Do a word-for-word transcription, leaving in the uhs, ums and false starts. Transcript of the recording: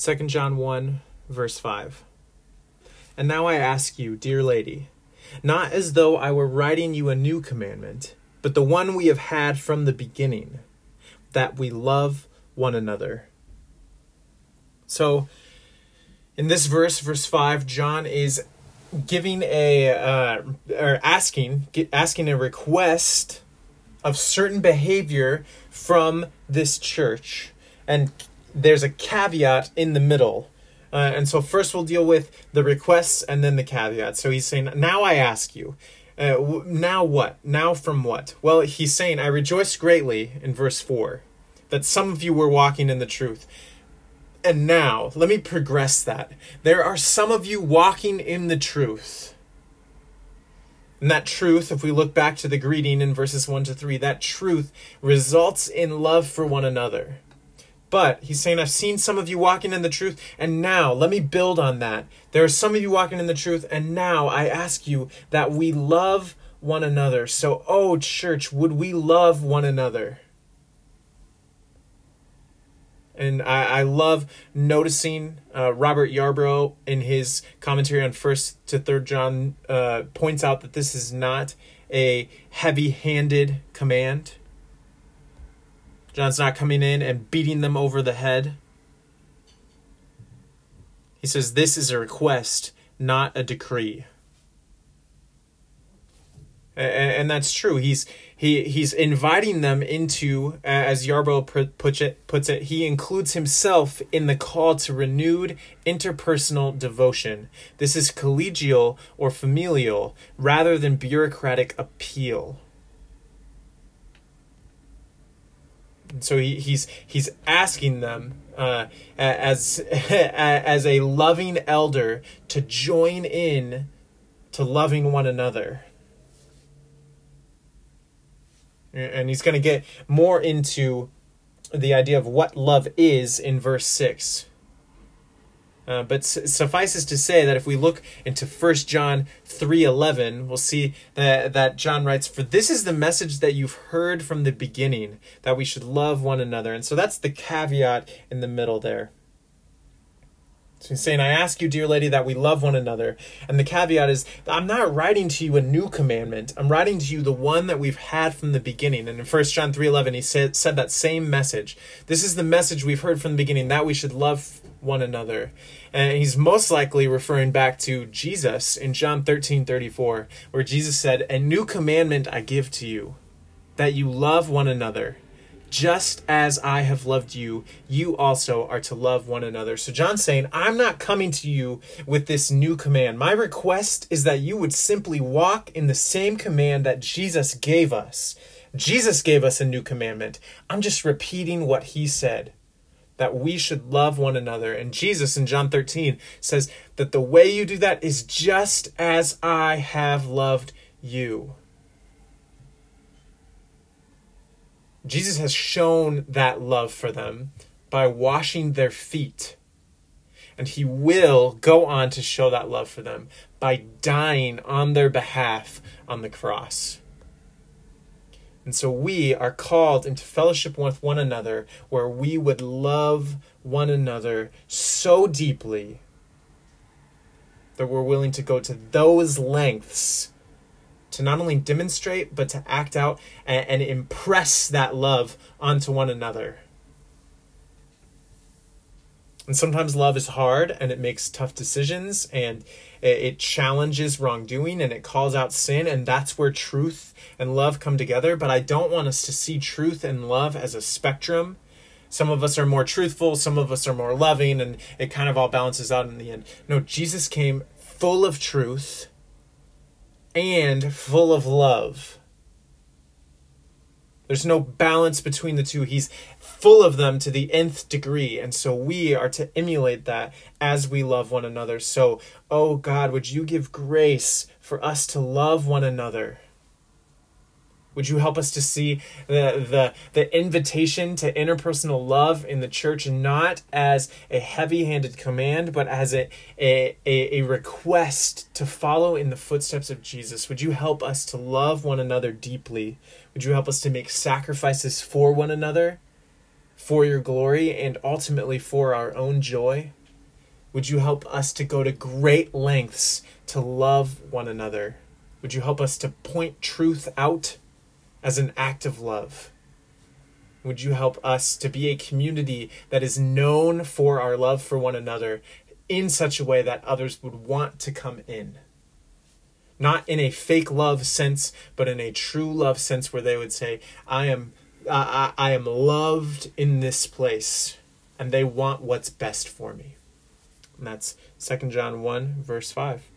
Second John one, verse five. And now I ask you, dear lady, not as though I were writing you a new commandment, but the one we have had from the beginning, that we love one another. So, in this verse, verse five, John is giving a, uh, or asking, asking a request of certain behavior from this church. And there's a caveat in the middle. Uh, and so first we'll deal with the requests and then the caveat. So he's saying, now I ask you. Uh, w- now what? Now from what? Well, he's saying, I rejoice greatly, in verse four, that some of you were walking in the truth. And now, let me progress that. There are some of you walking in the truth. And that truth, if we look back to the greeting in verses one to three, that truth results in love for one another. But he's saying, I've seen some of you walking in the truth, and now let me build on that. There are some of you walking in the truth, and now I ask you that we love one another. So, oh, church, would we love one another? And I, I love noticing uh, Robert Yarbrough in his commentary on First to Third John uh, points out that this is not a heavy-handed command. John's not coming in and beating them over the head. He says this is a request, not a decree. And that's true. He's he he's inviting them into, as Yarbrough puts it, puts it, he includes himself in the call to renewed interpersonal devotion. This is collegial or familial rather than bureaucratic appeal. And so he, he's he's asking them uh, as as a loving elder to join in to loving one another. And he's going to get more into the idea of what love is in verse six. Uh, but su- suffices to say that if we look into First John three eleven, we'll see that, that John writes, "For this is the message that you've heard from the beginning, that we should love one another." And so that's the caveat in the middle there. So he's saying, I ask you, dear lady, that we love one another. And the caveat is, I'm not writing to you a new commandment. I'm writing to you the one that we've had from the beginning. And in First John three eleven, he said, said that same message. This is the message we've heard from the beginning, that we should love one another. And he's most likely referring back to Jesus in John thirteen thirty-four, where Jesus said, "A new commandment I give to you, that you love one another. Just as I have loved you, you also are to love one another." So John's saying, I'm not coming to you with this new command. My request is that you would simply walk in the same command that Jesus gave us. Jesus gave us a new commandment. I'm just repeating what he said, that we should love one another. And Jesus in John thirteen says that the way you do that is just as I have loved you. Jesus has shown that love for them by washing their feet. And he will go on to show that love for them by dying on their behalf on the cross. And so we are called into fellowship with one another, where we would love one another so deeply that we're willing to go to those lengths to not only demonstrate, but to act out and, and impress that love onto one another. And sometimes love is hard, and it makes tough decisions, and it, it challenges wrongdoing, and it calls out sin, and that's where truth and love come together. But I don't want us to see truth and love as a spectrum. Some of us are more truthful, some of us are more loving, and it kind of all balances out in the end. No, Jesus came full of truth and full of love. There's no balance between the two. He's full of them to the nth degree. And so we are to emulate that as we love one another. So, oh God, would you give grace for us to love one another? Would you help us to see the, the, the invitation to interpersonal love in the church not as a heavy-handed command, but as a, a, a request to follow in the footsteps of Jesus? Would you help us to love one another deeply? Would you help us to make sacrifices for one another, for your glory and ultimately for our own joy. Would you help us to go to great lengths to love one another? Would you help us to point truth out as an act of love? Would you help us to be a community that is known for our love for one another in such a way that others would want to come in? Not in a fake love sense, but in a true love sense where they would say, I am I, I, I am loved in this place, and they want what's best for me. And that's Second John one, verse five.